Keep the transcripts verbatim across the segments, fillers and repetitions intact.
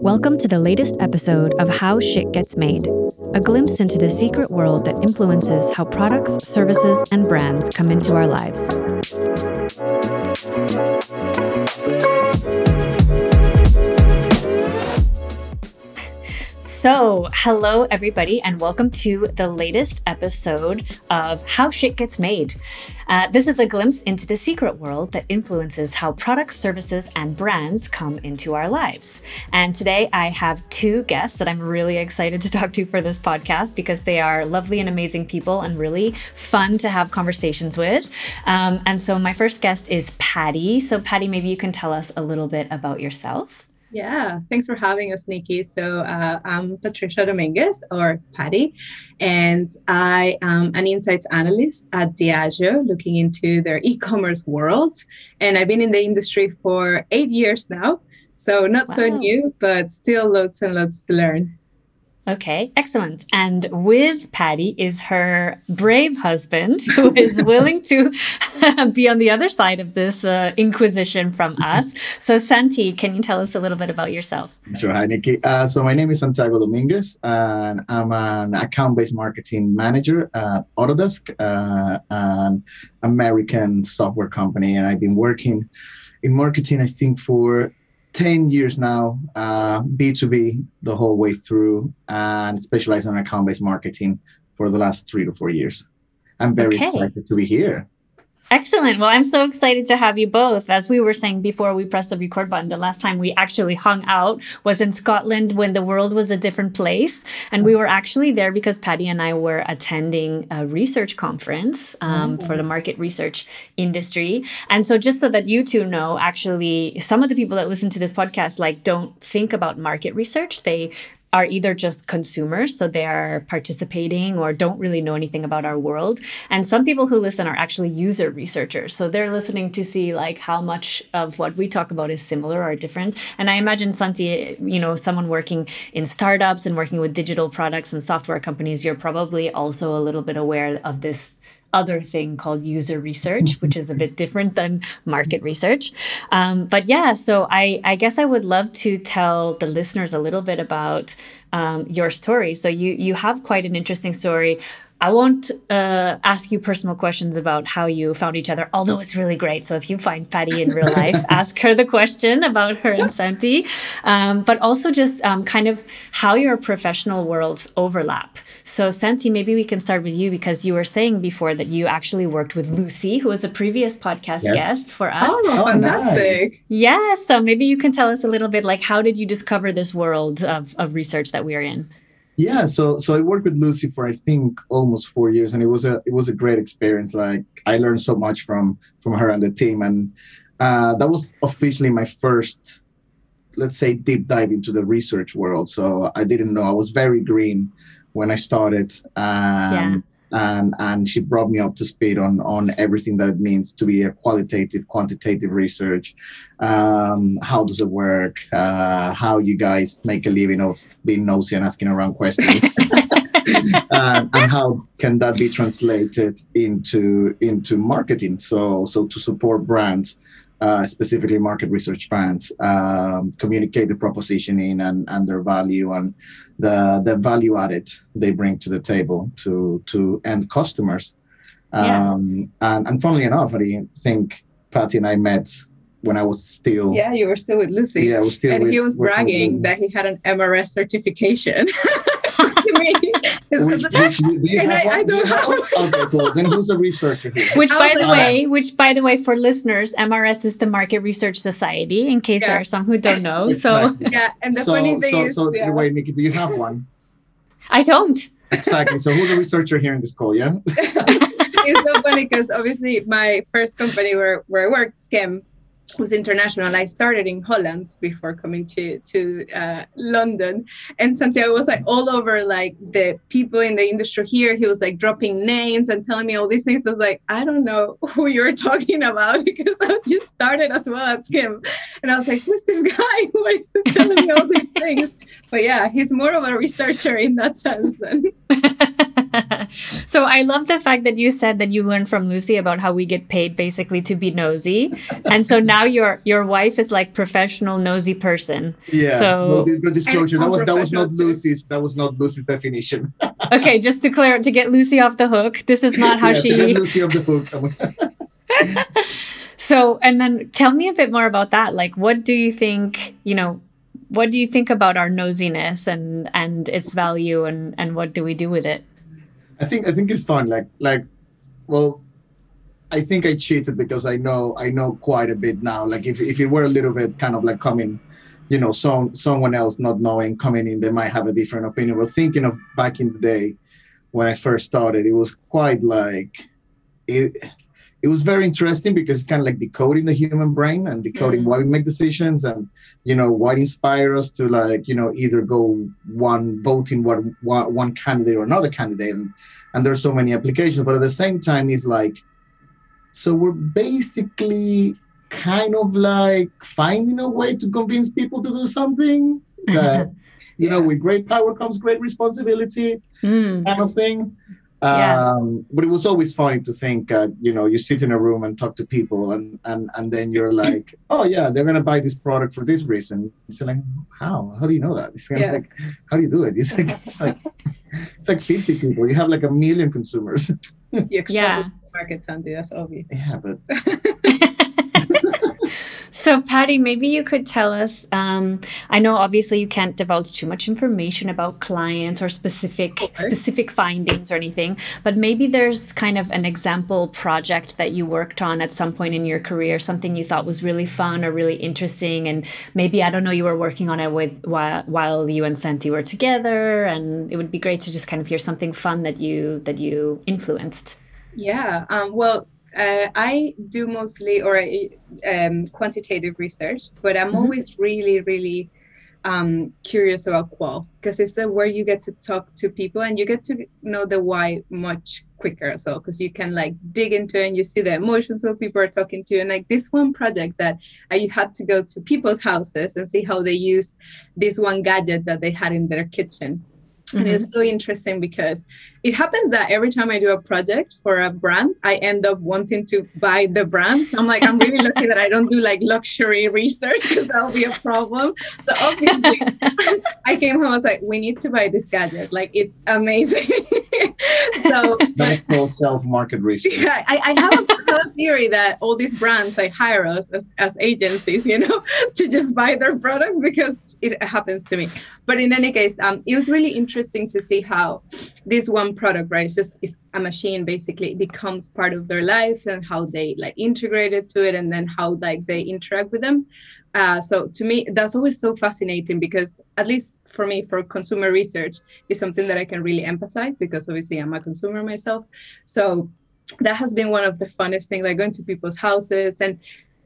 Welcome to the latest episode of How Shit Gets Made, a glimpse into the secret world that influences how products, services, and brands come into our lives. So, hello everybody, and welcome to the latest episode of How Shit Gets Made. Uh, this is a glimpse into the secret world that influences how products, services, and brands come into our lives. And today I have two guests that I'm really excited to talk to for this podcast because they are lovely and amazing people and really fun to have conversations with. Um, and so my first guest is Patty. So Patty, maybe you can tell us a little bit about yourself. Yeah, thanks for having us, Nikki. So uh, I'm Patricia Dominguez, or Patty, and I am an insights analyst at Diageo, looking into their e-commerce world. And I've been in the industry for eight years now, so not wow. so new, but still loads and loads to learn. Okay, excellent. And with Patty is her brave husband, who is willing to be on the other side of this uh, inquisition from us. So Santi, can you tell us a little bit about yourself? Sure. Hi, Nikki. Uh, so my name is Santiago Dominguez, and I'm an account-based marketing manager at Autodesk, uh, an American software company. And I've been working in marketing, I think, for ten years now, uh, B two B the whole way through, and specialize in account-based marketing for the last three to four years. I'm very okay. excited to be here. Excellent. Well, I'm so excited to have you both. As we were saying before we pressed the record button, the last time we actually hung out was in Scotland when the world was a different place. And we were actually there because Patty and I were attending a research conference um, oh. for the market research industry. And so just so that you two know, actually, some of the people that listen to this podcast like don't think about market research. They are either just consumers, so they are participating or don't really know anything about our world. And some people who listen are actually user researchers. So they're listening to see like how much of what we talk about is similar or different. And I imagine, Santi, you know, someone working in startups and working with digital products and software companies, you're probably also a little bit aware of this other thing called user research, which is a bit different than market research. Um, but yeah, so I, I guess I would love to tell the listeners a little bit about um, your story. So you you have quite an interesting story. I won't uh, ask you personal questions about how you found each other, although it's really great. So if you find Patty in real life, ask her the question about her and Santi, um, but also just um, kind of how your professional worlds overlap. So Santi, maybe we can start with you because you were saying before that you actually worked with Lucy, who was a previous podcast yes. guest for us. Oh, fantastic. Nice. Yeah. So maybe you can tell us a little bit, like, how did you discover this world of, of research that we're in? Yeah, so so I worked with Lucy for I think almost four years, and it was a it was a great experience. Like I learned so much from from her and the team, and uh, that was officially my first, let's say, deep dive into the research world. So I didn't know I was very green when I started, um, yeah. and and she brought me up to speed on on everything that it means to be a qualitative, quantitative research. Um, how does it work? Uh, how you guys make a living of being nosy and asking around questions, um, and how can that be translated into into marketing? So, so to support brands, uh, specifically market research brands, um, communicate the propositioning and and their value and the the value added they bring to the table to to end customers. Um, yeah. And and funnily enough, I think Patty and I met when I was still... Yeah, you were still with Lucy. Yeah, I was still and with... And he was bragging that he had an M R S certification to me. Which, which you did and have I, I don't have... Okay, cool. Then who's a researcher here? Which, by the way, which, by the way, for listeners, M R S is the Market Research Society, in case yeah. there are some who don't know. So... Yeah, and the so, funny thing so, is... So, yeah. wait, Nikki, do you have one? I don't. Exactly. So who's a researcher here in this call, yeah? It's so funny because, obviously, my first company where, where I worked, Skim, was international. I started in Holland before coming to to uh, London, and Santiago was like all over like the people in the industry here. He was like dropping names and telling me all these things. I was like, I don't know who you're talking about because I just started as well as him, and I was like, who's this guy? Why is he telling me all these things? But yeah, he's more of a researcher in that sense then. So I love the fact that you said that you learned from Lucy about how we get paid basically to be nosy. And so now your your wife is like professional nosy person. Yeah. So no disclosure. That was that was not Lucy's. That was not Lucy's definition. Okay, just to clear to get Lucy off the hook. This is not how yeah, she to get Lucy off the hook. So and then tell me a bit more about that. Like what do you think, you know, what do you think about our nosiness and, and its value and, and what do we do with it? I think I think it's fun. Like like, well, I think I cheated because I know I know quite a bit now. Like if if it were a little bit kind of like coming, you know, some someone else not knowing coming in, they might have a different opinion. But thinking of back in the day when I first started, it was quite like it. It was very interesting because it's kind of like decoding the human brain and decoding mm-hmm. why we make decisions and, you know, what inspires us to like, you know, either go one voting one, one candidate or another candidate. And, and there's so many applications, but at the same time, it's like, so we're basically kind of like finding a way to convince people to do something that, you know, with great power comes great responsibility mm. kind of thing. Yeah. Um, but it was always funny to think, uh, you know, you sit in a room and talk to people and, and, and then you're like, oh, yeah, they're going to buy this product for this reason. It's like, how? How do you know that? It's kind yeah. of like, how do you do it? It's like, it's like, it's like fifty people. You have like a million consumers. You're yeah. Market, Sandy. That's obvious. Yeah, but. So, Patty, maybe you could tell us, um, I know obviously you can't divulge too much information about clients or specific okay. specific findings or anything, but maybe there's kind of an example project that you worked on at some point in your career, something you thought was really fun or really interesting. And maybe, I don't know, you were working on it with, while, while you and Santi were together. And it would be great to just kind of hear something fun that you, that you influenced. Yeah, um, well... Uh, I do mostly or um, quantitative research, but I'm mm-hmm. always really, really um, curious about qual because it's uh, where you get to talk to people and you get to know the why much quicker. So because you can like dig into it and you see the emotions of people are talking to you. And like this one project that I had to go to people's houses and see how they used this one gadget that they had in their kitchen. Mm-hmm. And it's so interesting because it happens that every time I do a project for a brand, I end up wanting to buy the brand. So I'm like, I'm really lucky that I don't do like luxury research because that'll be a problem. So obviously I came home, I was like, we need to buy this gadget. Like it's amazing. So that's called self-market research. Yeah, I, I have a theory that all these brands like hire us as, as agencies, you know, to just buy their product because it happens to me. But in any case, um, it was really interesting. Interesting to see how this one product, right? It's just it's a machine basically. It becomes part of their life and how they like integrate it to it, and then how like they interact with them. Uh, so to me, that's always so fascinating because at least for me, for consumer research, is something that I can really empathize because obviously I'm a consumer myself. So that has been one of the funnest things, like going to people's houses and.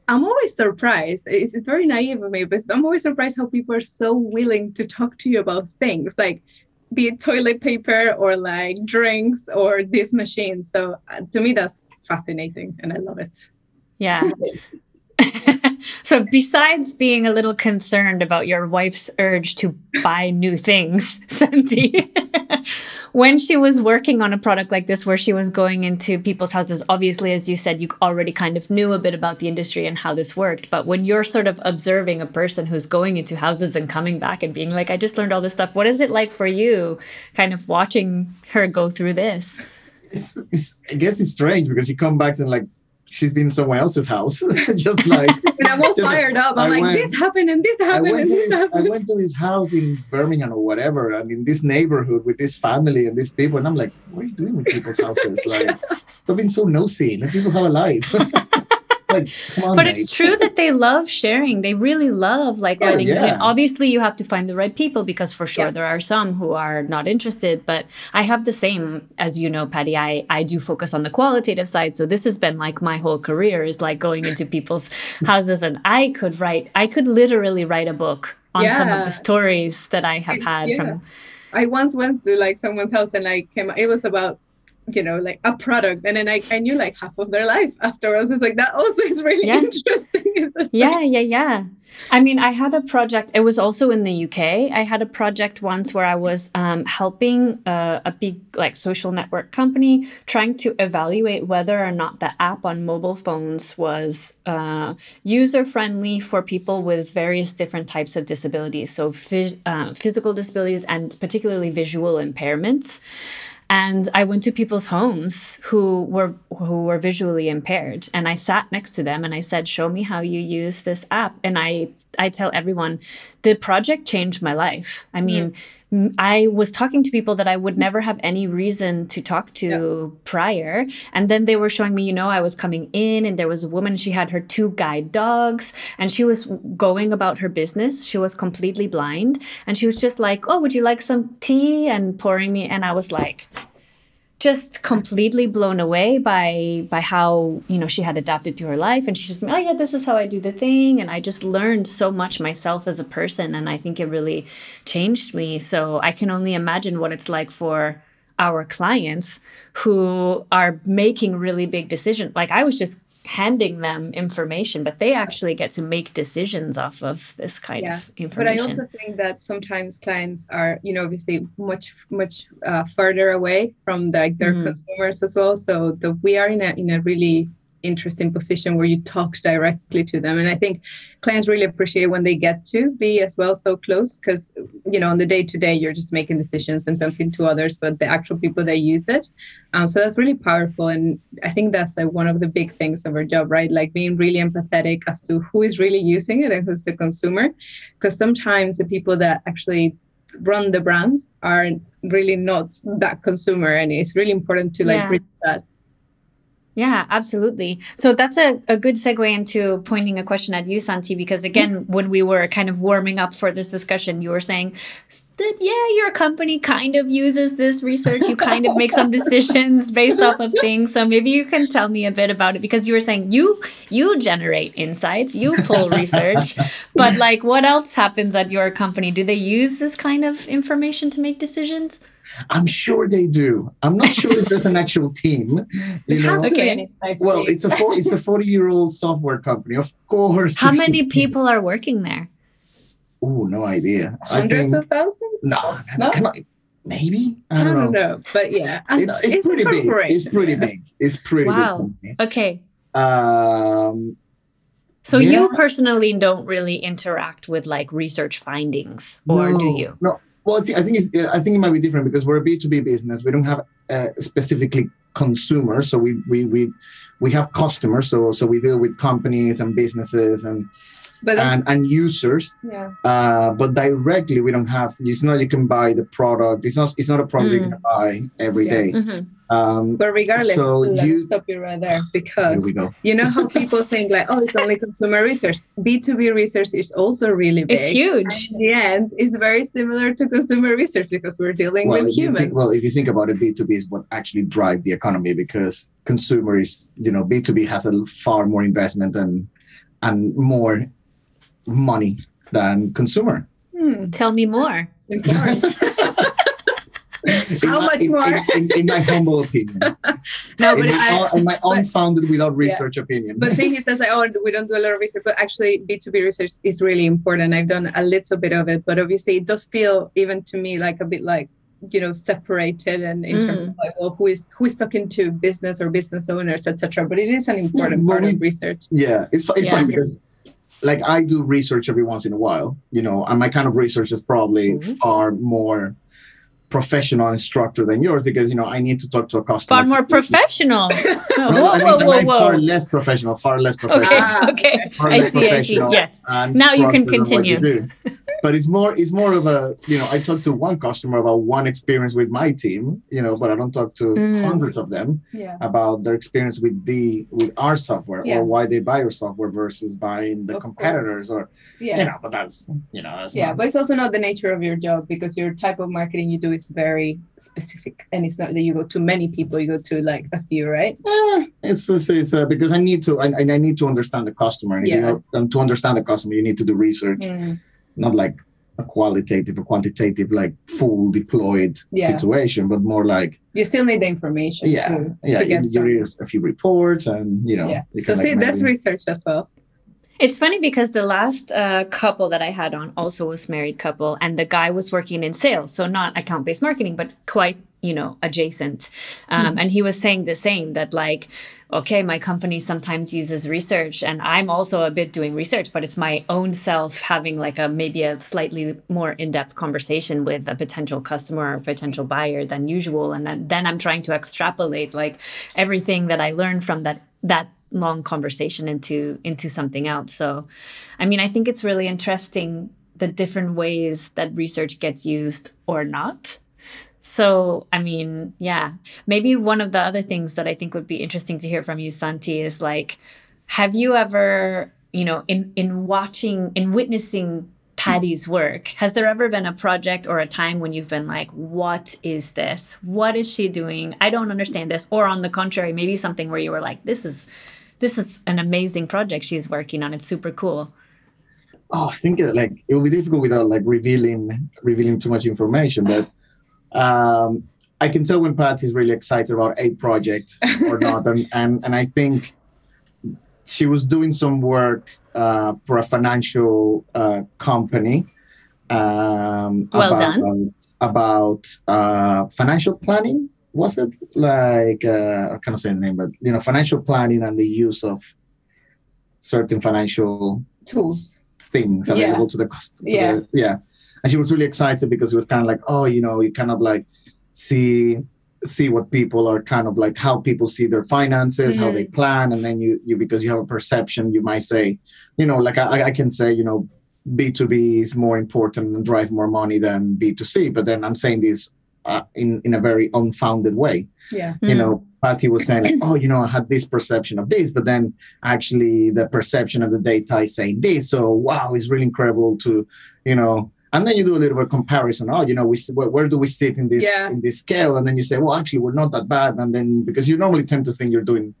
I'm always surprised. It's very naive of me, but I'm always surprised how people are so willing to talk to you about things like. Be it toilet paper or like drinks or this machine. So uh, to me, that's fascinating and I love it. Yeah. So besides being a little concerned about your wife's urge to buy new things, Santi, when she was working on a product like this, where she was going into people's houses, obviously, as you said, you already kind of knew a bit about the industry and how this worked. But when you're sort of observing a person who's going into houses and coming back and being like, I just learned all this stuff. What is it like for you kind of watching her go through this? It's, it's, I guess it's strange because you come back and like, she's been in someone else's house, just like. And I'm all fired like, up. I'm I like, went, this happened and this happened and this, this happened. I went to this house in Birmingham or whatever, and in this neighborhood with this family and these people, and I'm like, what are you doing with people's houses? Like, stop being so nosy. Let people have a life. Like, come on, but mate. It's true that they love sharing. They really love like yeah, letting. Yeah. Obviously, you have to find the right people because for sure yeah. there are some who are not interested. But I have the same, as you know, Patty. I I do focus on the qualitative side, so this has been like my whole career is like going into people's houses, and I could write. I could literally write a book on yeah. some of the stories that I have had yeah. from. I once went to like someone's house and like came. It was about. you know, like a product. And then I, I knew like half of their life afterwards. It's like, that also is really yeah. interesting. Yeah, like- yeah, yeah. I mean, I had a project, it was also in the U K. I had a project once where I was um, helping uh, a big like social network company trying to evaluate whether or not the app on mobile phones was uh, user-friendly for people with various different types of disabilities. So phys- uh, physical disabilities and particularly visual impairments. And I went to people's homes who were who were visually impaired, and I sat next to them and I said, show me how you use this app. And I, I tell everyone, the project changed my life. I mean, yeah. I was talking to people that I would never have any reason to talk to yeah. prior. And then they were showing me, you know, I was coming in and there was a woman, she had her two guide dogs and she was going about her business. She was completely blind. And she was just like, oh, would you like some tea? And pouring me. And I was like, just completely blown away by by how, you know, she had adapted to her life. And she just, oh, yeah, this is how I do the thing. And I just learned so much myself as a person. And I think it really changed me. So I can only imagine what it's like for our clients who are making really big decisions. Like I was just handing them information, but they actually get to make decisions off of this kind yeah. of information. But I also think that sometimes clients are, you know, obviously much, much uh, further away from the, like their mm. consumers as well. So the, we are in a in a really interesting position where you talk directly to them. And I think clients really appreciate when they get to be as well so close, because, you know, on the day to day, you're just making decisions and talking to others, but the actual people that use it. Um, so that's really powerful. And I think that's like one of the big things of our job, right? Like being really empathetic as to who is really using it and who's the consumer. Because sometimes the people that actually run the brands are really not that consumer. And it's really important to like yeah. reach that. Yeah, absolutely. So that's a, a good segue into pointing a question at you, Santi, because again, when we were kind of warming up for this discussion, you were saying that, yeah, your company kind of uses this research. You kind of make some decisions based off of things. So maybe you can tell me a bit about it, because you were saying you you generate insights, you pull research, but like what else happens at your company? Do they use this kind of information to make decisions? I'm sure they do. I'm not sure if there's an actual team. You know? Okay. Well, it's a four, it's a forty-year-old software company, of course. How many people are working there? Oh, no idea. Hundreds I think, of thousands? No, no? Can I, maybe. I, I don't, don't know. know. But yeah, it's, it's, it's pretty big. It's pretty big. It's pretty wow. big. Wow. Okay. Um. So yeah. you personally don't really interact with like research findings, or no, do you? No. Well, I think it's, I think it might be different because we're a B two B business. We don't have uh, specifically consumers, so we we we we have customers. So so we deal with companies and businesses and but and, and users. Yeah. Uh, but directly, we don't have. It's not you can buy the product. It's not it's not a product mm. you can buy every yeah. day. Mm-hmm. Um, but regardless, so let you, me stop you right there because you know how people think like, oh, it's only consumer research. B two B research is also really big. It's huge. And in the end, it's very similar to consumer research because we're dealing well, with humans. Think, well, if you think about it, B two B is what actually drives the economy because consumer is, you know, B two B has a far more investment and and more money than consumer. Hmm. Tell me more. In How my, much in, more? In, in, in my humble opinion. No, but in my, I, my but, unfounded without research yeah. opinion. But see, he says, like, oh, we don't do a lot of research, but actually B two B research is really important. I've done a little bit of it, but obviously it does feel even to me like a bit like, you know, separated and in mm. terms of like, well, who is who is talking to business or business owners, et cetera. But it is an important well, part we, of research. Yeah, it's it's yeah. fine because like I do research every once in a while, you know, and my kind of research is probably mm-hmm. far more professional instructor than yours because, you know, I need to talk to a customer. Far more professional. no, whoa, I mean, whoa, whoa, whoa. Far less professional, far less professional. Okay, okay. I see, I see, yes. Now you can continue. You but it's more, it's more of a, you know, I talk to one customer about one experience with my team, you know, but I don't talk to mm. hundreds of them yeah. about their experience with the, with our software yeah. or why they buy your software versus buying the of competitors course. Or, yeah. you know, but that's, you know. That's yeah, not, but it's also not the nature of your job because your type of marketing you do is very specific and it's not that you go to many people, you go to like a few, right? Yeah, it's it's, it's uh, because I need to and I, I need to understand the customer and, yeah. you know, and to understand the customer you need to do research mm. not like a qualitative or quantitative, like full deployed yeah. situation, but more like you still need the information. Yeah, to, yeah. To get you, you read a few reports, and you know. Yeah. You can, so see, like, that's maybe research as well. It's funny because the last uh, couple that I had on also was married couple, and the guy was working in sales, so not account-based marketing, but quite, you know, adjacent. Um, mm-hmm. And he was saying the same, that like, okay, my company sometimes uses research, and I'm also a bit doing research, but it's my own self having like a maybe a slightly more in-depth conversation with a potential customer or potential buyer than usual, and then, then I'm trying to extrapolate like everything that I learned from that that. long conversation into into something else. So, I mean, I think it's really interesting the different ways that research gets used or not. So, I mean, yeah, maybe one of the other things that I think would be interesting to hear from you, Santi, is like, have you ever, you know, in, in watching, in witnessing Patty's work, has there ever been a project or a time when you've been like, what is this? What is she doing? I don't understand this. Or on the contrary, maybe something where you were like, this is This is an amazing project she's working on. It's super cool. Oh, I think uh, like it would be difficult without like revealing revealing too much information. But um, I can tell when Patty is really excited about a project or not. And, and and I think she was doing some work uh, for a financial uh, company. Um, well about, done. Uh, about uh, financial planning. Was it like, uh, I cannot say the name, but, you know, financial planning and the use of certain financial tools, things available yeah. to the customer. Yeah. The, yeah. And she was really excited because it was kind of like, oh, you know, you kind of like see, see what people are kind of like, how people see their finances, mm-hmm. how they plan. And then you, you, because you have a perception, you might say, you know, like I, I can say, you know, B two B is more important and drive more money than B two C. But then I'm saying this Uh, in, in a very unfounded way. Yeah. Mm. You know, Patty was saying, like, oh, you know, I had this perception of this, but then actually the perception of the data is saying this. So, wow, it's really incredible to, you know, and then you do a little bit of comparison. Oh, you know, we where, where do we sit in this yeah. in this scale? And then you say, well, actually, we're not that bad. And then because you normally tend to think you're doing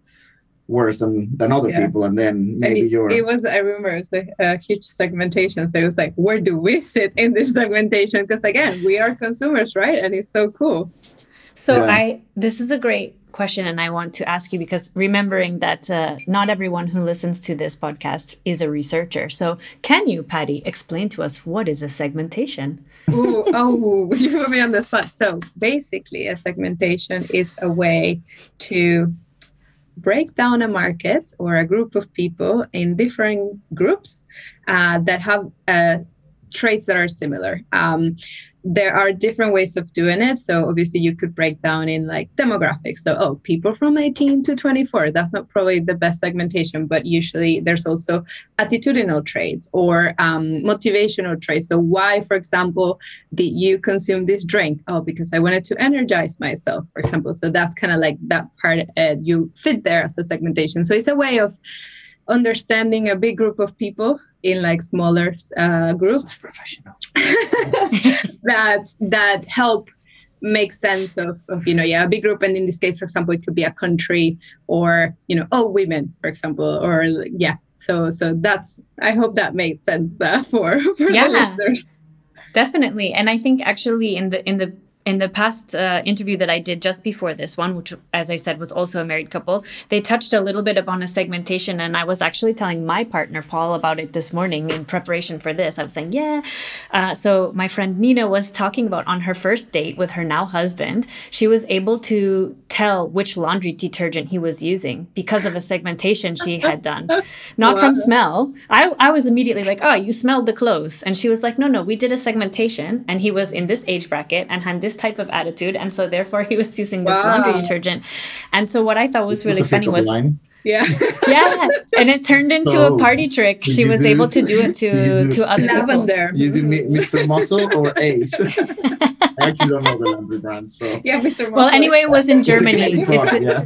worse than, than other yeah. people, and then maybe and it, you're... It was, I remember, it was a, a huge segmentation, so it was like, where do we sit in this segmentation? Because again, we are consumers, right? And it's so cool. So yeah. I, this is a great question, and I want to ask you, because remembering that uh, not everyone who listens to this podcast is a researcher. So can you, Patty, explain to us what is a segmentation? Ooh, oh, you put me on the spot. So basically, a segmentation is a way to break down a market or a group of people in different groups uh, that have uh, traits that are similar. Um, there are different ways of doing it. So obviously you could break down in like demographics. So, oh, people from eighteen to twenty-four, that's not probably the best segmentation, but usually there's also attitudinal traits or um, motivational traits. So why, for example, did you consume this drink? Oh, because I wanted to energize myself, for example. So that's kind of like that part uh, you fit there as a segmentation. So it's a way of understanding a big group of people in like smaller uh, groups so professional. that that help make sense of, of, you know, yeah, a big group. And in this case, for example, it could be a country or, you know, oh, women, for example, or yeah. So so that's, I hope that made sense uh, for, for yeah, the listeners. Definitely. And I think actually in the, in the, In the past uh, interview that I did just before this one, which, as I said, was also a married couple, they touched a little bit upon a segmentation. And I was actually telling my partner, Paul, about it this morning in preparation for this. I was saying, yeah. Uh, so my friend Nina was talking about on her first date with her now husband, she was able to tell which laundry detergent he was using because of a segmentation she had done. Not wow. from smell. I, I was immediately like, oh, you smelled the clothes. And she was like, no, no, we did a segmentation. And he was in this age bracket and had this type of attitude, and so therefore he was using this wow. laundry detergent. And so what I thought was really funny was line. yeah yeah and it turned into so, a party trick. She was able to do it to to other lavender people. You do Mister Muscle or Ace? I actually don't know the laundry brand, so yeah. Mister Muscle. Well, anyway, it was in Germany. It's, yeah.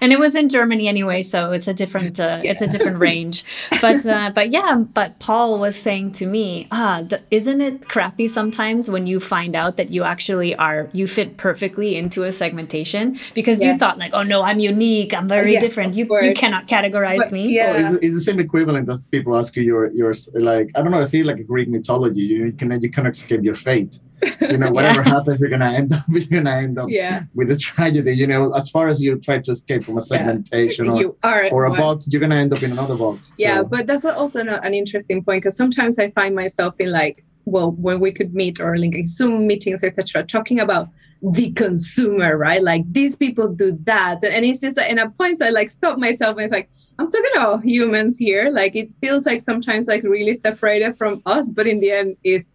And it was in Germany anyway, so it's a different uh, yeah. it's a different range. But uh, but yeah, but Paul was saying to me, ah, th- isn't it crappy sometimes when you find out that you actually are you fit perfectly into a segmentation because yeah. you thought like, oh no, I'm unique, I'm very yeah, different. You you cannot categorize but, me. Yeah. Well, it's, it's the same equivalent of people ask you your your like I don't know, I see like a Greek mythology. You can you cannot escape your fate. You know, whatever yeah. happens, you're gonna end up. You're gonna end up yeah. with a tragedy. You know, as far as you try to escape from a segmentation yeah. or, or a bot, you're gonna end up in another bot. So. Yeah, but that's what also an interesting point, because sometimes I find myself in like, well, when we could meet or like Zoom meetings, et cetera, talking about the consumer, right? Like these people do that, and it's just like, and at points I like stop myself and it's like, I'm talking about humans here. Like it feels like sometimes like really separated from us, but in the end, it's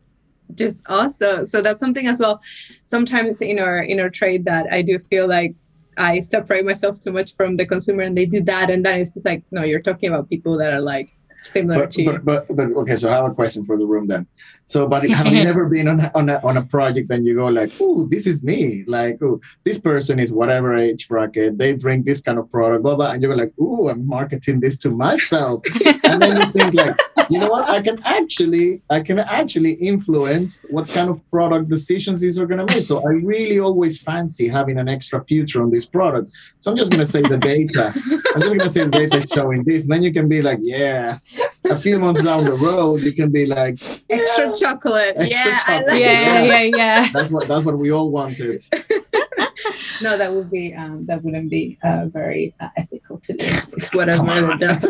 just us. So, so that's something as well. Sometimes in our in our trade that I do feel like I separate myself too much from the consumer, and they do that, and then it's just like, no, you're talking about people that are like similar but, to you. But, but, but okay, so I have a question for the room then. So, but have you never been on a, on a on a project and you go like, "Ooh, this is me." Like, "Ooh, this person is whatever age bracket. They drink this kind of product." Blah blah, and you're like, "Ooh, I'm marketing this to myself." And then you think like, you know what? I can actually, I can actually influence what kind of product decisions these are going to make. So I really always fancy having an extra future on this product. So I'm just going to say the data. I'm just going to say the data showing this. And then you can be like, yeah. A few months down the road, you can be like, yeah, extra chocolate. Extra yeah, chocolate. I like yeah, yeah, yeah, yeah. That's what that's what we all wanted. No, that would be um, that wouldn't be uh, very uh, ethical to do. It's whatever it does.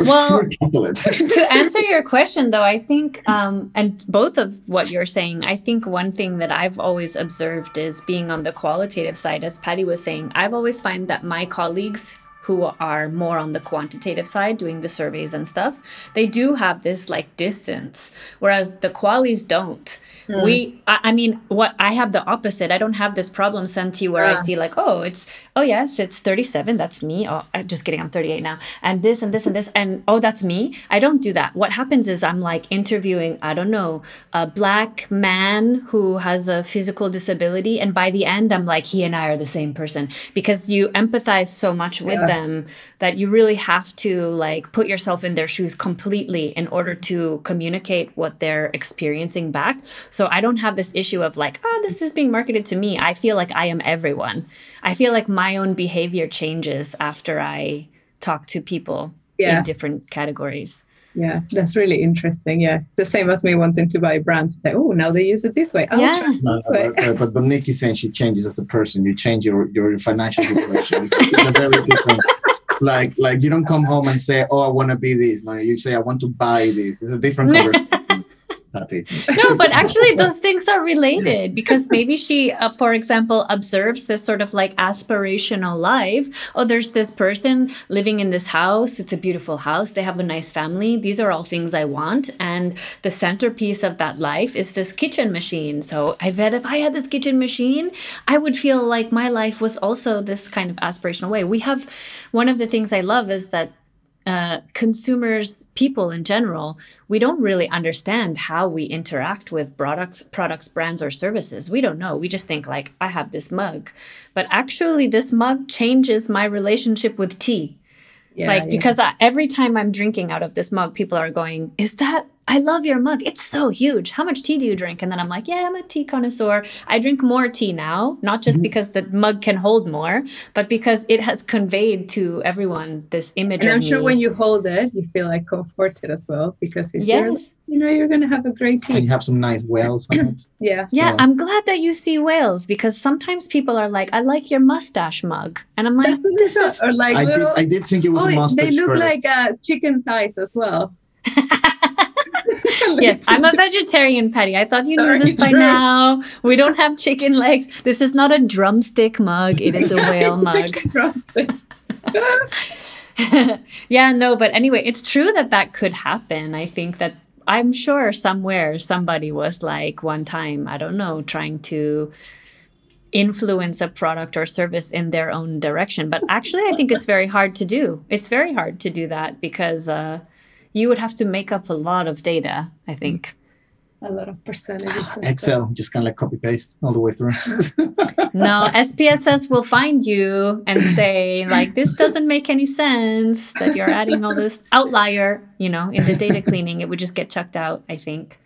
Well, to answer your question, though, I think, um, and both of what you're saying, I think one thing that I've always observed is being on the qualitative side, as Patty was saying, I've always find that my colleagues who are more on the quantitative side doing the surveys and stuff, they do have this like distance, whereas the qualies don't. Mm. We, I, I mean, what I have the opposite. I don't have this problem, Santi, where yeah. I see like, oh, it's, oh yes, it's thirty-seven, that's me. Oh, I'm just kidding, I'm thirty-eight now. And this and this and this, and oh, that's me. I don't do that. What happens is I'm like interviewing, I don't know, a black man who has a physical disability. And by the end, I'm like, he and I are the same person, because you empathize so much with yeah. them. Them, that you really have to like put yourself in their shoes completely in order to communicate what they're experiencing back. So I don't have this issue of like, oh, this is being marketed to me. I feel like I am everyone. I feel like my own behavior changes after I talk to people yeah. in different categories. Yeah, that's really interesting. Yeah, it's the same as me wanting to buy brands. It's like, oh, now they use it this way. I'll yeah. try it this way. No, but, but, but Nikki's saying she changes as a person. You change your, your financial situation. It's, it's a very different. Like, like you don't come home and say, oh, I want to be this. No, you say, I want to buy this. It's a different conversation. No, but actually those things are related, because maybe she, uh, for example, observes this sort of like aspirational life. Oh, there's this person living in this house. It's a beautiful house. They have a nice family. These are all things I want. And the centerpiece of that life is this kitchen machine. So I bet if I had this kitchen machine, I would feel like my life was also this kind of aspirational way. We have, one of the things I love is that Uh, consumers, people in general, we don't really understand how we interact with products, products, brands, or services. We don't know. We just think like, I have this mug, but actually this mug changes my relationship with tea. Yeah, like, yeah. because I, every time I'm drinking out of this mug, people are going, is that, I love your mug. It's so huge. How much tea do you drink? And then I'm like, yeah, I'm a tea connoisseur. I drink more tea now, not just because the mug can hold more, but because it has conveyed to everyone this image. And I'm sure me. When you hold it, you feel like comforted as well, because it's yes. your, you know, you're going to have a great tea. And you have some nice whales on it. yeah. Yeah. So. I'm glad that you see whales, because sometimes people are like, I like your mustache mug. And I'm like, that's what this is. Or like I, little... did, I did think it was oh, a mustache. They look first. like uh, chicken thighs as well. Yes, I'm a vegetarian, Patty. I thought you knew Sorry, this by true. now. We don't have chicken legs. This is not a drumstick mug. It is a whale mug. Yeah, no, but anyway, it's true that that could happen. I think that I'm sure somewhere somebody was like one time, I don't know, trying to influence a product or service in their own direction. But actually, I think it's very hard to do. It's very hard to do that because... Uh, you would have to make up a lot of data, I think. a lot of percentages. Excel, stuff. Just kind of like copy paste all the way through. No, S P S S will find you and say like, this doesn't make any sense that you're adding all this outlier, you know, in the data cleaning, it would just get chucked out, I think.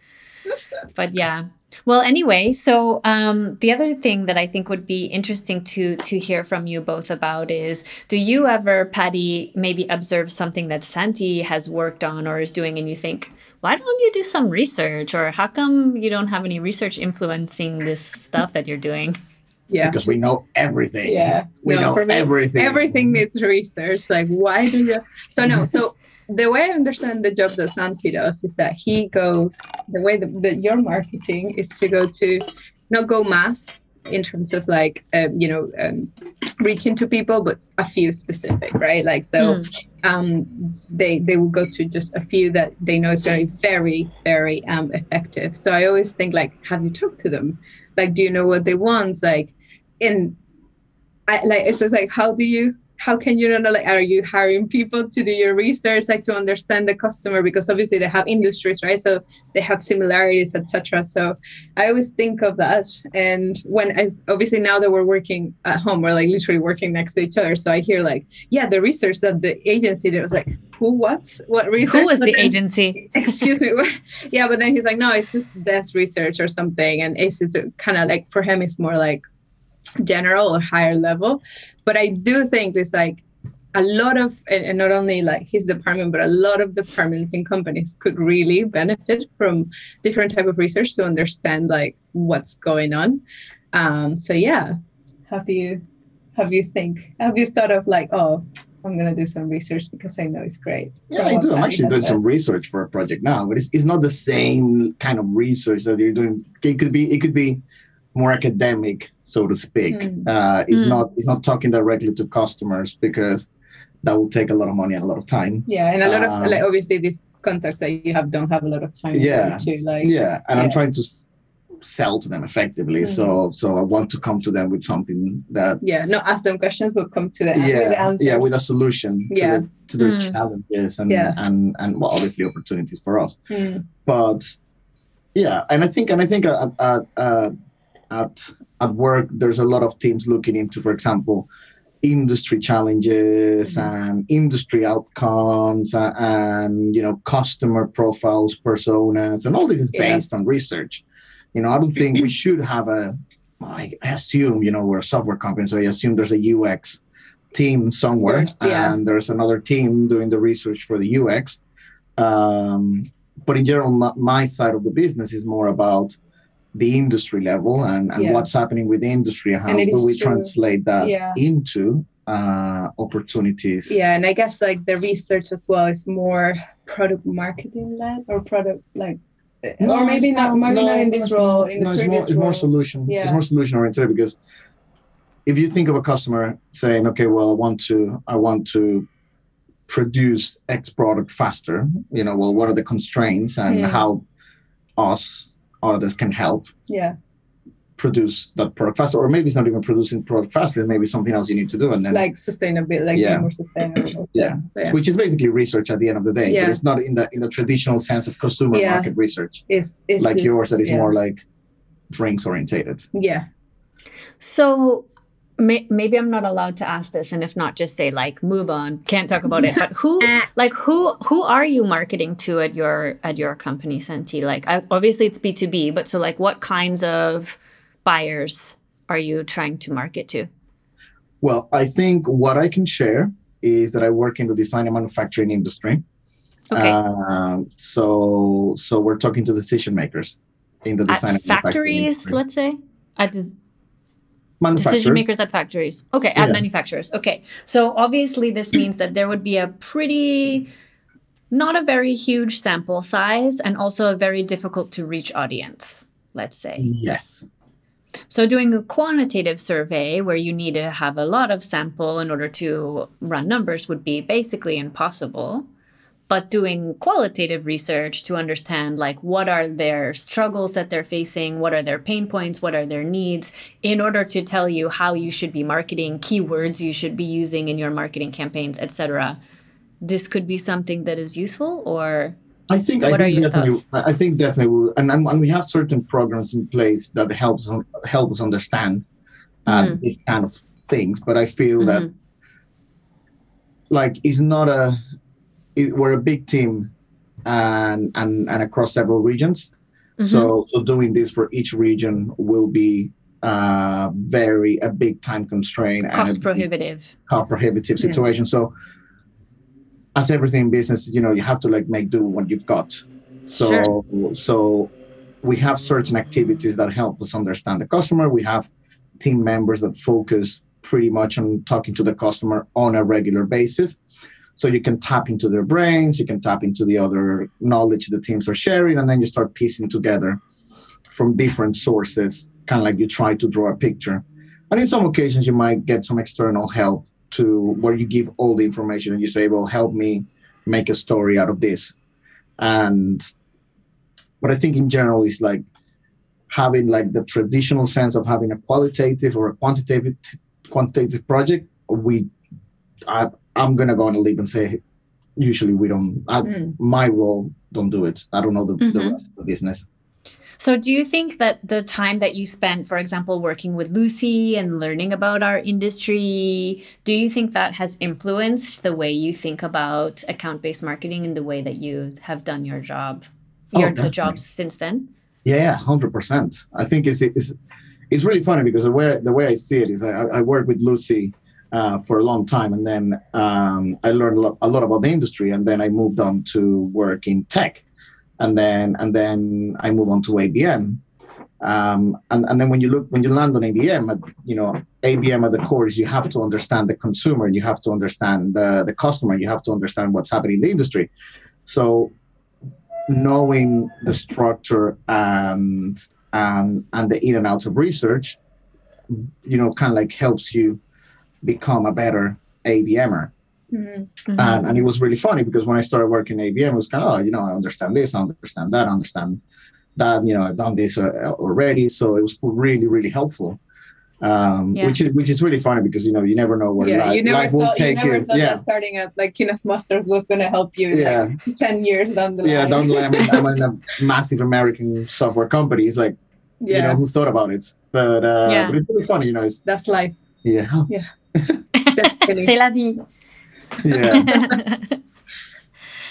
But yeah. Well, anyway, so um, the other thing that I think would be interesting to to hear from you both about is, do you ever, Patty, maybe observe something that Santi has worked on or is doing and you think, why don't you do some research? Or how come you don't have any research influencing this stuff that you're doing? Yeah, because we know everything. Yeah, we no, know for me, everything. Everything needs research. Like, why do you? So no, so. The way I understand the job that Santi does is that he goes, the way that, that your marketing is to go to, not go mass in terms of like, um, you know, um, reaching to people, but a few specific, right? Like, so mm. um, they they will go to just a few that they know is going to be very, very um, effective. So I always think like, have you talked to them? Like, do you know what they want? Like, and I like, it's just like, how do you, how can you know, like, are you hiring people to do your research, like to understand the customer? Because obviously they have industries, right? So they have similarities, et cetera. So I always think of that. And when as obviously now that we're working at home, we're like literally working next to each other. So I hear like, yeah, the research that the agency did was like, who, what's, what research? Who was but the then, agency? Excuse me. Yeah. But then he's like, no, it's just this research or something. And it's just kind of like, for him, it's more like general or higher level. But I do think it's like a lot of, and not only like his department, but a lot of departments and companies could really benefit from different type of research to understand like what's going on. Um, so yeah, have you, have you think, have you thought of like, oh, I'm gonna do some research because I know it's great. Yeah, I do. I'm actually doing some research for a project now, but it's it's not the same kind of research that you're doing. It could be, it could be. more academic, so to speak. Mm. Uh, it's mm. not it's not talking directly to customers because that will take a lot of money and a lot of time. Yeah, and a lot uh, of like obviously these contacts that you have don't have a lot of time. Yeah, to, like, yeah, and yeah. I'm trying to s- sell to them effectively. Mm. So so I want to come to them with something that yeah, not ask them questions, but come to them yeah, with the answers. Yeah, with a solution to yeah. the, to their mm. challenges and yeah. and and well, obviously opportunities for us. Mm. But yeah, and I think and I think uh, uh, uh, At at work, there's a lot of teams looking into, for example, industry challenges mm-hmm. and industry outcomes and, and, you know, customer profiles, personas, and all this is based yeah. on research. You know, I don't think we should have a, I assume, you know, we're a software company, so I assume there's a U X team somewhere yes, yeah. and there's another team doing the research for the U X. Um, but in general, my, my side of the business is more about the industry level and, and yeah. what's happening with the industry. How do we true. translate that yeah. into uh, opportunities? Yeah, and I guess like the research as well is more product marketing led or product like, no, or maybe not, not, maybe no, not in this role. In no, the it's, more, it's more solution. Yeah. It's more solution oriented because if you think of a customer saying, okay, well, I want to, I want to produce X product faster. You know, well, what are the constraints and yeah. how us Autodesk can help yeah. produce that product faster, or maybe it's not even producing product faster. Maybe something else you need to do, and then like sustainability, like yeah. more sustainable, yeah. So, yeah, which is basically research at the end of the day. Yeah. But it's not in the in the traditional sense of consumer yeah. market research, it's, it's like it's, yours that is yeah. more like drinks orientated. Yeah. So may, maybe I'm not allowed to ask this, and if not, just say like move on, can't talk about it. But who, like who, who are you marketing to at your at your company, Santi? Like I, obviously it's B two B, but so like what kinds of buyers are you trying to market to? Well, I think what I can share is that I work in the design and manufacturing industry. Okay. Uh, so so we're talking to decision makers in the design at and factories, manufacturing industry. Let's say at. Des- Decision makers at factories. Okay, at yeah. manufacturers. Okay, so obviously this means that there would be a pretty, not a very huge sample size and also a very difficult to reach audience, let's say. Yes. So doing a quantitative survey where you need to have a lot of sample in order to run numbers would be basically impossible. But doing qualitative research to understand like what are their struggles that they're facing, what are their pain points, what are their needs, in order to tell you how you should be marketing, keywords you should be using in your marketing campaigns, et cetera. This could be something that is useful or I think what I think definitely thoughts? I think definitely will, and and we have certain programs in place that helps help us understand uh, mm. these kind of things. But I feel mm-hmm. that like it's not a it, we're a big team and and and across several regions. Mm-hmm. So so doing this for each region will be uh, very a big time constraint, cost and prohibitive, cost prohibitive situation. Yeah. So. As everything in business, you know, you have to like make do with what you've got. So, sure. so we have certain activities that help us understand the customer. We have team members that focus pretty much on talking to the customer on a regular basis. So you can tap into their brains, you can tap into the other knowledge the teams are sharing, and then you start piecing together from different sources, kind of like you try to draw a picture. And in some occasions, you might get some external help to where you give all the information and you say, well, help me make a story out of this. And but I think in general is like having like the traditional sense of having a qualitative or a quantitative quantitative project. We, I, I'm going to go on a leap and say, usually we don't, I, mm. my role don't do it. I don't know the, mm-hmm. the rest of the business. So do you think that the time that you spent, for example, working with Lucy and learning about our industry, do you think that has influenced the way you think about account-based marketing and the way that you have done your job, your, oh, the jobs since then? Yeah, one hundred percent. I think it's it's, it's really funny because the way, the way I see it is I, I worked with Lucy uh, for a long time, and then um, I learned a lot, a lot about the industry, and then I moved on to work in tech. And then and then I move on to A B M, um, and and then when you look when you land on A B M, you know A B M at the core is you have to understand the consumer, you have to understand the the customer, you have to understand what's happening in the industry. So knowing the structure and and and the in and outs of research, you know, kind of like helps you become a better A B M er. Mm-hmm. And, and it was really funny because when I started working in A B M, it was kind of, oh, you know, I understand this, I understand that, I understand that, you know, I've done this uh, already. So it was really, really helpful, um, yeah. which is which is really funny because, you know, you never know where yeah, life, you never life thought, will take you. You never thought yeah. that starting up like Kinas Masters was going to help you yeah. like ten years down the line. Yeah, down the line. I'm in a massive American software company. It's like, yeah. you know, who thought about it? But, uh, yeah. but it's really funny, you know. It's, That's life. Yeah. yeah. That's C'est la vie. Yeah.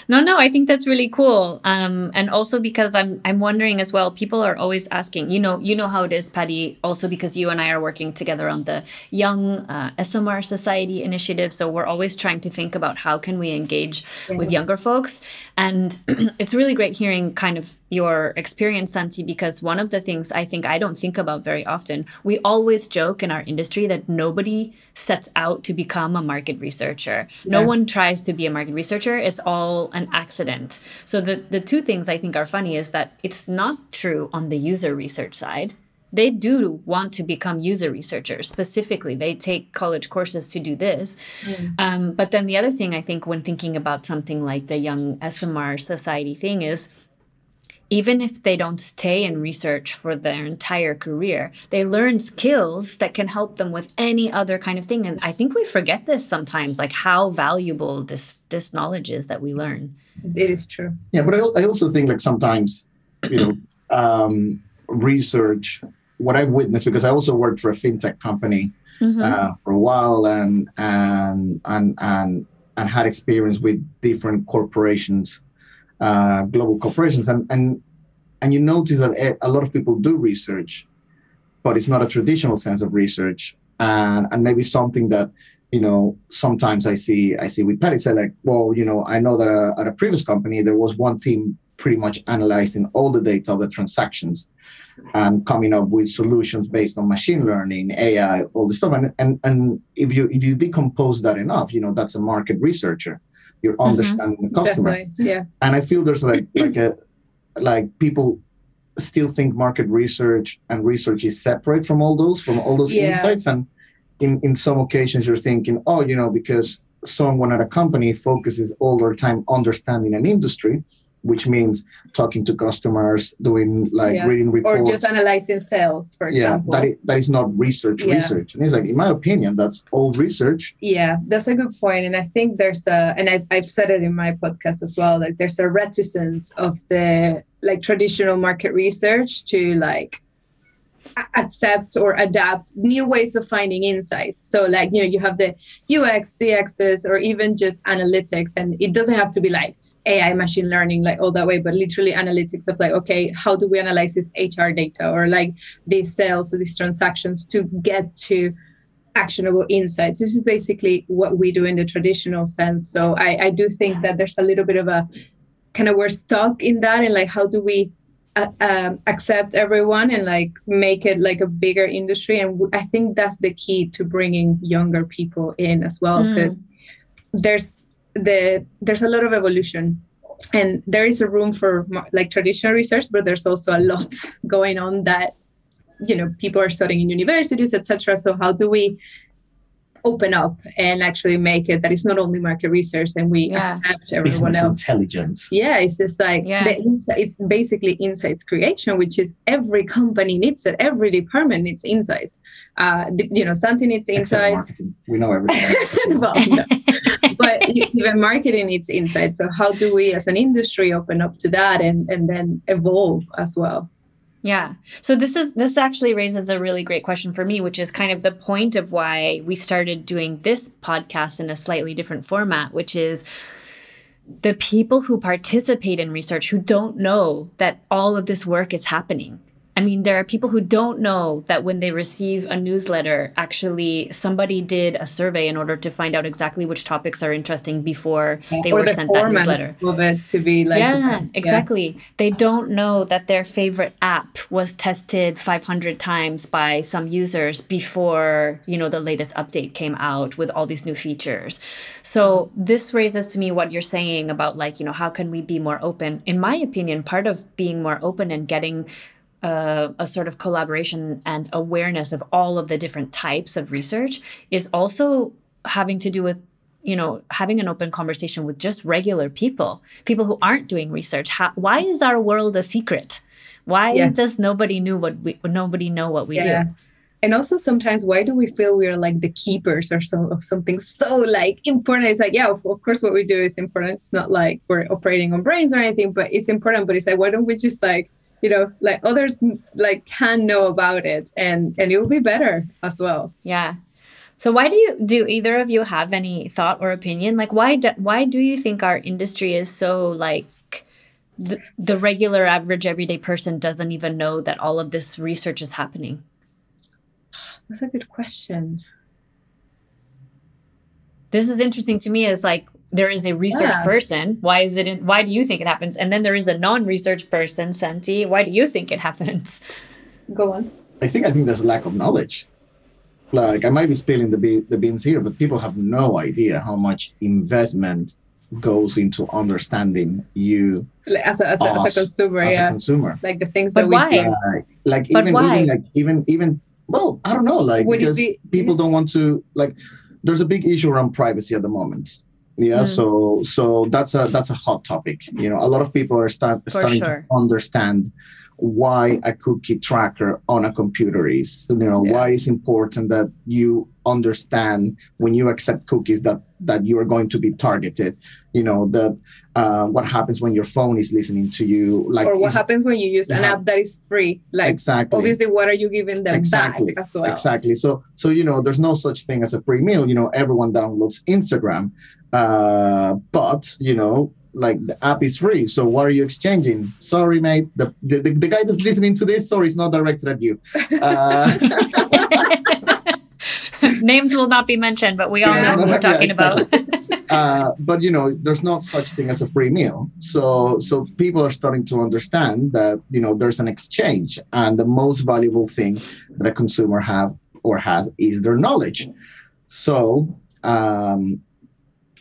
no, no, I think that's really cool. Um, and also because I'm I'm wondering as well, people are always asking, you know, you know how it is, Patty, also because you and I are working together on the Young uh, S M R Society initiative. So we're always trying to think about how can we engage yeah. with younger folks. And it's really great hearing kind of your experience, Santi, because one of the things I think I don't think about very often, we always joke in our industry that nobody sets out to become a market researcher. Yeah. No one tries to be a market researcher. It's all an accident. So the, the two things I think are funny is that it's not true on the user research side. They do want to become user researchers. Specifically, they take college courses to do this. Mm. Um, but then the other thing I think when thinking about something like the Young S M R Society thing is, even if they don't stay in research for their entire career, they learn skills that can help them with any other kind of thing. And I think we forget this sometimes, like how valuable this this knowledge is that we learn. It is true. Yeah, but I, I also think like sometimes, you know, um, research, what I've witnessed, because I also worked for a fintech company mm-hmm. uh, for a while and and and and and had experience with different corporations. Uh, global corporations, and, and and you notice that a lot of people do research, but it's not a traditional sense of research, and and maybe something that you know sometimes I see I see with Patty say like, well, you know, I know that uh, at a previous company there was one team pretty much analyzing all the data of the transactions, and coming up with solutions based on machine learning, A I, all this stuff, and and and if you if you decompose that enough, you know, that's a market researcher. You're understanding mm-hmm. the customer. Definitely. Yeah. And I feel there's like like a like people still think market research and research is separate from all those from all those yeah. insights. And in, in some occasions you're thinking, oh, you know, because someone at a company focuses all their time understanding an industry, which means talking to customers, doing like yeah. reading reports. Or just analyzing sales, for example. Yeah, that is, that is not research yeah. research. And it's like, in my opinion, that's old research. Yeah, that's a good point. And I think there's a, and I, I've said it in my podcast as well, like there's a reticence of the like traditional market research to like accept or adapt new ways of finding insights. So like, you know, you have the U X, C X's, or even just analytics, and it doesn't have to be like A I, machine learning, like all that way, but literally analytics of like, okay, how do we analyze this H R data or like these sales or these transactions to get to actionable insights? This is basically what we do in the traditional sense. So I, I do think that there's a little bit of a kind of, we're stuck in that, and like, how do we Uh, um, accept everyone and like make it like a bigger industry? And w- I think that's the key to bringing younger people in as well, because mm. there's the there's a lot of evolution, and there is a room for like traditional research, but there's also a lot going on that, you know, people are studying in universities, et cetera. So how do we open up and actually make it that it's not only market research and we yeah. accept everyone business else. Intelligence. Yeah, it's just like yeah. the insi- it's basically insights creation, which is every company needs it, every department needs insights. Uh, you know, Santi needs insights. Except marketing. We know everything. Well, no. but even marketing needs insights. So how do we, as an industry, open up to that and and then evolve as well? Yeah. So this is this actually raises a really great question for me, which is kind of the point of why we started doing this podcast in a slightly different format, which is the people who participate in research who don't know that all of this work is happening. I mean, there are people who don't know that when they receive a newsletter, actually somebody did a survey in order to find out exactly which topics are interesting before they or were the sent that newsletter. Of it to be like yeah, the, exactly. Yeah. They don't know that their favorite app was tested five hundred times by some users before, you know, the latest update came out with all these new features. So this raises to me what you're saying about like, you know, how can we be more open? In my opinion, part of being more open and getting Uh, a sort of collaboration and awareness of all of the different types of research is also having to do with, you know, having an open conversation with just regular people, people who aren't doing research. How, why is our world a secret? Why yeah. does nobody knew what we, nobody know what we yeah. do? And also sometimes, why do we feel we are like the keepers or so of something so like important? It's like, yeah, of, of course, what we do is important. It's not like we're operating on brains or anything, but it's important. But it's like, why don't we just like, you know, like others like can know about it, and, and it will be better as well. Yeah. So why do you, do either of you have any thought or opinion? Like why, do, why do you think our industry is so like the, the regular average everyday person doesn't even know that all of this research is happening? That's a good question. This is interesting to me as like, there is a research yeah. person. Why is it? In, why do you think it happens? And then there is a non-research person, Santi. Why do you think it happens? Go on. I think I think there's a lack of knowledge. Like I might be spilling the be- the beans here, but people have no idea how much investment goes into understanding you like as, a, as, a, us, as a consumer. As yeah. a consumer, like the things but that why? we like, like but even, why? even like even even well, I don't know. Like Would because be, people yeah. don't want to like. There's a big issue around privacy at the moment. Yeah, mm. so so that's a that's a hot topic. You know, a lot of people are start, starting sure. to understand why a cookie tracker on a computer is. You know, yeah. why it's important that you understand when you accept cookies that that you are going to be targeted. You know, that uh, what happens when your phone is listening to you, like or what happens when you use yeah. an app that is free. Like exactly. obviously, what are you giving them exactly. back as well? Exactly. So so you know, there's no such thing as a free meal. You know, everyone downloads Instagram. Uh, but, you know, like the app is free. So what are you exchanging? Sorry, mate. The the, the guy that's listening to this, sorry, it's not directed at you. Uh, Names will not be mentioned, but we all yeah, know who we're talking yeah, exactly. about. uh, but, you know, there's not such thing as a free meal. So so people are starting to understand that, you know, there's an exchange. And the most valuable thing that a consumer have or has is their knowledge. So, um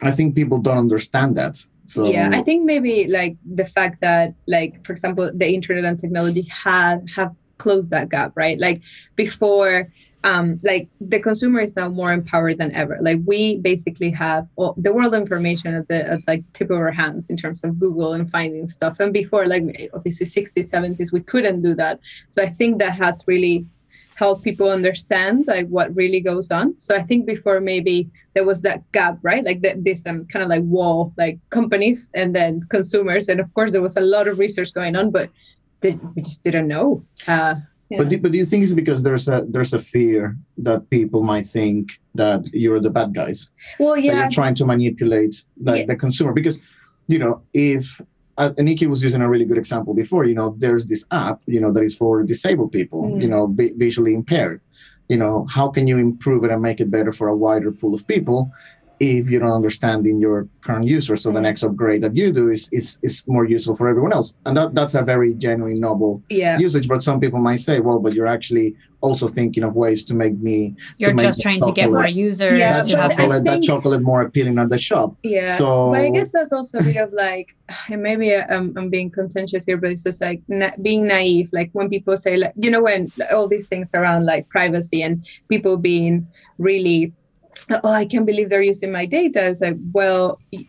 I think people don't understand that. So yeah, I think maybe like the fact that like, for example, the internet and technology have, have closed that gap, right? Like before, um, like the consumer is now more empowered than ever. Like we basically have all the world information at the at like tip of our hands in terms of Google and finding stuff. And before, like obviously sixties, seventies, we couldn't do that. So I think that has really helped people understand like what really goes on. So I think before maybe there was that gap, right? Like the, this um, kind of like wall, like companies and then consumers. And of course there was a lot of research going on, but they, we just didn't know. Uh, Yeah. But do, but do you think it's because there's a there's a fear that people might think that you're the bad guys? Well, yeah, that you're trying to manipulate the, yeah. the consumer because, you know, if uh, Nikki was using a really good example before, you know, there's this app, you know, that is for disabled people, mm. you know, b- visually impaired. You know, how can you improve it and make it better for a wider pool of people if you don't understand in your current user? So the next upgrade that you do is is, is more useful for everyone else. And that, that's a very genuine, noble yeah. usage. But some people might say, well, but you're actually also thinking of ways to make me... You're to just trying to get more users. Yeah, to have chocolate, that chocolate more appealing at the shop. Yeah, so... but I guess that's also a bit of like, and maybe I'm, I'm being contentious here, but it's just like na- being naive. Like when people say, like, you know, when all these things around like privacy and people being really... oh, I can't believe they're using my data. It's like, well,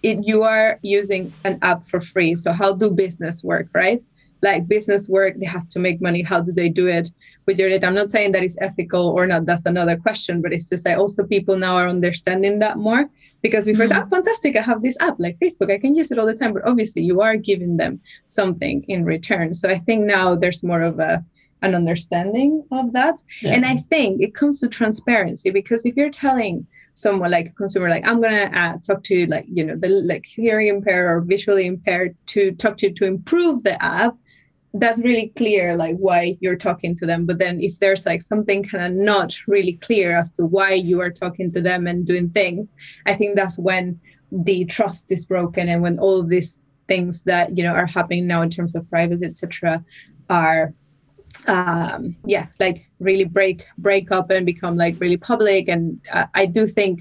it, you are using an app for free. So how do business work, right? Like business work, they have to make money. How do they do it with your data? I'm not saying that it's ethical or not. That's another question. But it's just like also people now are understanding that more because we've heard, mm-hmm. oh, fantastic, I have this app like Facebook. I can use it all the time. But obviously you are giving them something in return. So I think now there's more of a an understanding of that. Yeah. And I think it comes to transparency because if you're telling someone like a consumer, like I'm gonna uh, talk to like you know the like hearing impaired or visually impaired to talk to to improve the app. That's really clear, like why you're talking to them. But then if there's like something kind of not really clear as to why you are talking to them and doing things, I think that's when the trust is broken and when all of these things that you know are happening now in terms of privacy, et cetera, are. Um, yeah, like really break break up and become like really public. And uh, I do think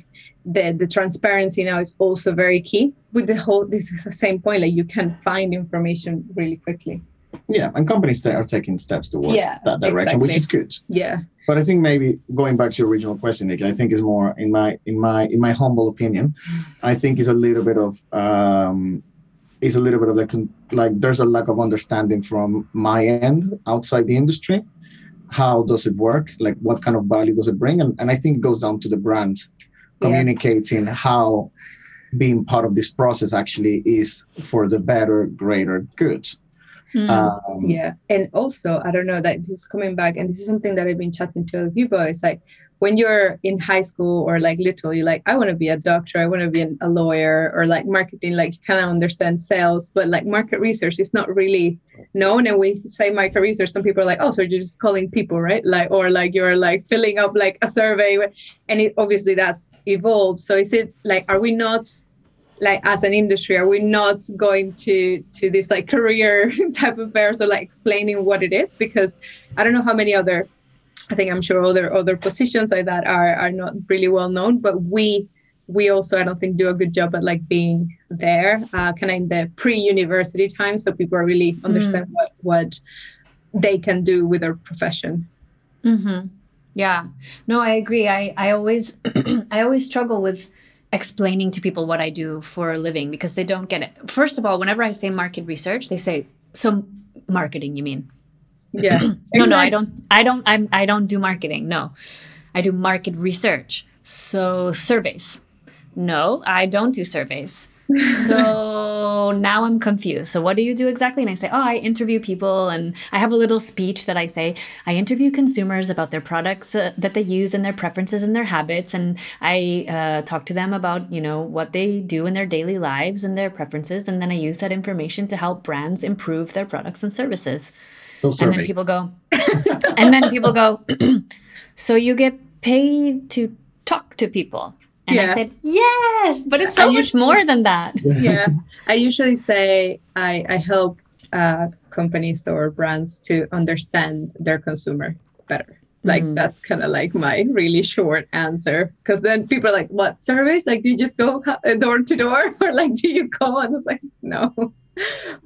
that the transparency now is also very key with the whole, this is the same point, like you can find information really quickly. Yeah, and companies that are taking steps towards yeah, that direction, exactly. Which is good. Yeah. But I think maybe going back to your original question, Nick, I think is more in my in my in my humble opinion, I think is a little bit of um is a little bit of the, like there's a lack of understanding from my end outside the industry. How does it work? Like what kind of value does it bring? And, and I think it goes down to the brands communicating yeah. how being part of this process actually is for the better, greater good. Mm. Um, yeah. And also, I don't know that this is coming back and this is something that I've been chatting to other people. It's like, when you're in high school or like little, you're like, I want to be a doctor, I want to be an, a lawyer or like marketing, like you kind of understand sales, but like market research is not really known. And when you say market research, some people are like, oh, so you're just calling people, right? Like, or like you're like filling up like a survey. And it, obviously that's evolved. So is it like, are we not like as an industry, are we not going to to this like career type of fairs or like explaining what it is? Because I don't know how many other I think I'm sure other other positions like that are are not really well known, but we we also I don't think do a good job at like being there, uh, kind of in the pre-university time, so people really understand mm. what what they can do with their profession. Mm-hmm. Yeah, no, I agree. I I always I always struggle with explaining to people what I do for a living because they don't get it. First of all, whenever I say market research, they say, "So marketing, you mean?" Yeah. no, exactly. no, I don't, I don't, I'm, I don't do marketing. No, I do market research. So surveys. No, I don't do surveys. So now I'm confused. So what do you do exactly? And I say, oh, I interview people and I have a little speech that I say, I interview consumers about their products uh, that they use and their preferences and their habits. And I uh, talk to them about, you know, what they do in their daily lives and their preferences. And then I use that information to help brands improve their products and services. So and then people go, and then people go, so you get paid to talk to people. And yeah. I said, yes, but it's so I much usually, more than that. Yeah. I usually say I, I help uh, companies or brands to understand their consumer better. Like, mm. that's kind of like my really short answer. Because then people are like, what service? Like, do you just go door to door? Or like, do you call? And I was like, no.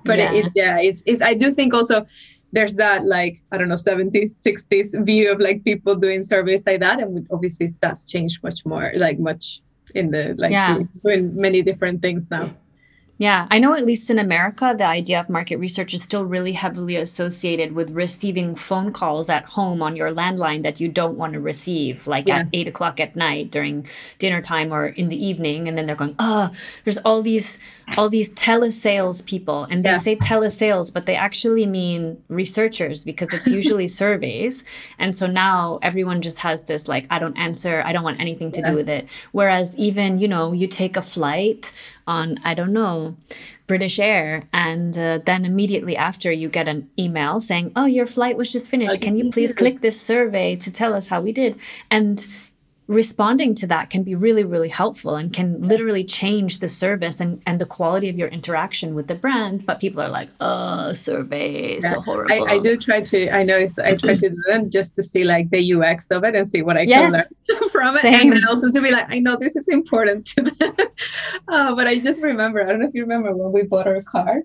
But yeah. It, it, yeah, it's, it's, I do think also, there's that, like, I don't know, seventies, sixties view of like people doing surveys like that. And obviously that's changed much more, like much in the, like yeah. doing many different things now. Yeah, I know at least in America, the idea of market research is still really heavily associated with receiving phone calls at home on your landline that you don't want to receive, like yeah. at eight o'clock at night during dinner time or in the evening. And then they're going, oh, there's all these all these telesales people. And they yeah. say telesales, but they actually mean researchers because it's usually surveys. And so now everyone just has this like, I don't answer. I don't want anything to yeah. do with it. Whereas even, you know, you take a flight on, I don't know, British Air. And uh, then immediately after you get an email saying, oh, your flight was just finished. Can you please click this survey to tell us how we did? And responding to that can be really, really helpful and can literally change the service and, and the quality of your interaction with the brand. But people are like, oh, survey, yeah. so horrible. I, I do try to, I know it's, I try to do them just to see like the U X of it and see what I yes. can learn from it. Same. And then also to be like, I know this is important to them. uh, but I just remember, I don't know if you remember when we bought our car,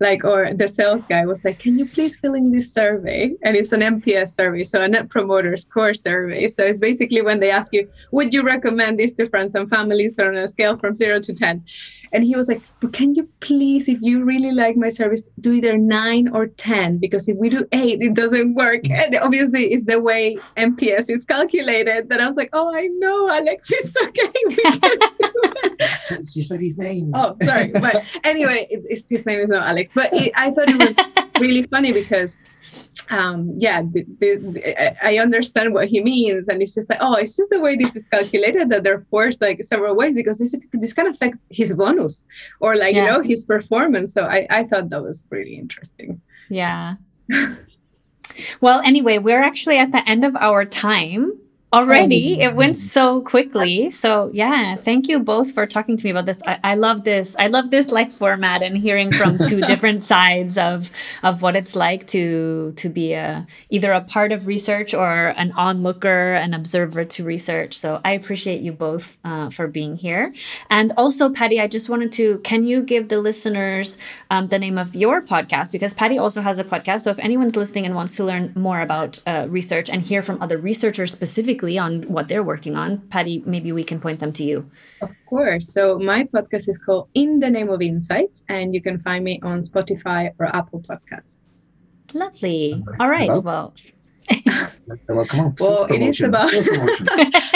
like, or the sales guy was like, can you please fill in this survey? And it's an M P S survey, so a Net Promoter Score survey. So it's basically when they ask you, would you recommend this to friends and families on a scale from zero to ten? And he was like, but can you please, if you really like my service, do either nine or ten? Because if we do eight, it doesn't work. And obviously it's the way M P S is calculated that I was like, oh, I know, Alex, it's okay. We can do it. You said his name. Oh, sorry. But anyway, it, it's, his name is not Alex. But it, I thought it was really funny because, um, yeah, the, the, I understand what he means. And it's just like, oh, it's just the way this is calculated that they're forced like several ways because this this can affect his bonus or like, yeah. you know, his performance. So I, I thought that was really interesting. Yeah. Well, anyway, we're actually at the end of our time. Already, it went so quickly. So yeah, thank you both for talking to me about this. I, I love this. I love this like format and hearing from two different sides of of what it's like to to be a either a part of research or an onlooker, an observer to research. So I appreciate you both uh, for being here. And also, Patty, I just wanted to, can you give the listeners um, the name of your podcast? Because Patty also has a podcast. So if anyone's listening and wants to learn more about uh, research and hear from other researchers specifically, on what they're working on, Patty, maybe we can point them to you. Of course. So my podcast is called In the Name of Insights, and you can find me on Spotify or Apple Podcasts. Lovely. All right. All right. About. Well, well, come on, well it is about.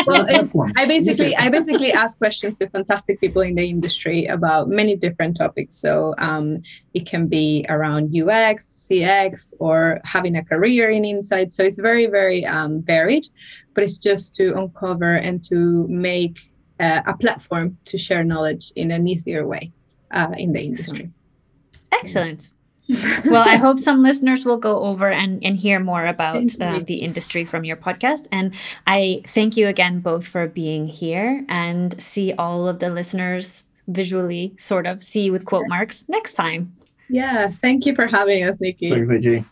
well, it's, I basically I basically ask questions to fantastic people in the industry about many different topics. So um, it can be around U X, C X, or having a career in insights. So it's very, very um, varied. But it's just to uncover and to make uh, a platform to share knowledge in an easier way uh, in the industry. Excellent. Well, I hope some listeners will go over and, and hear more about uh, the industry from your podcast. And I thank you again both for being here and see all of the listeners visually, sort of, see with quote marks next time. Yeah. Thank you for having us, Nikki. Thanks, Nikki.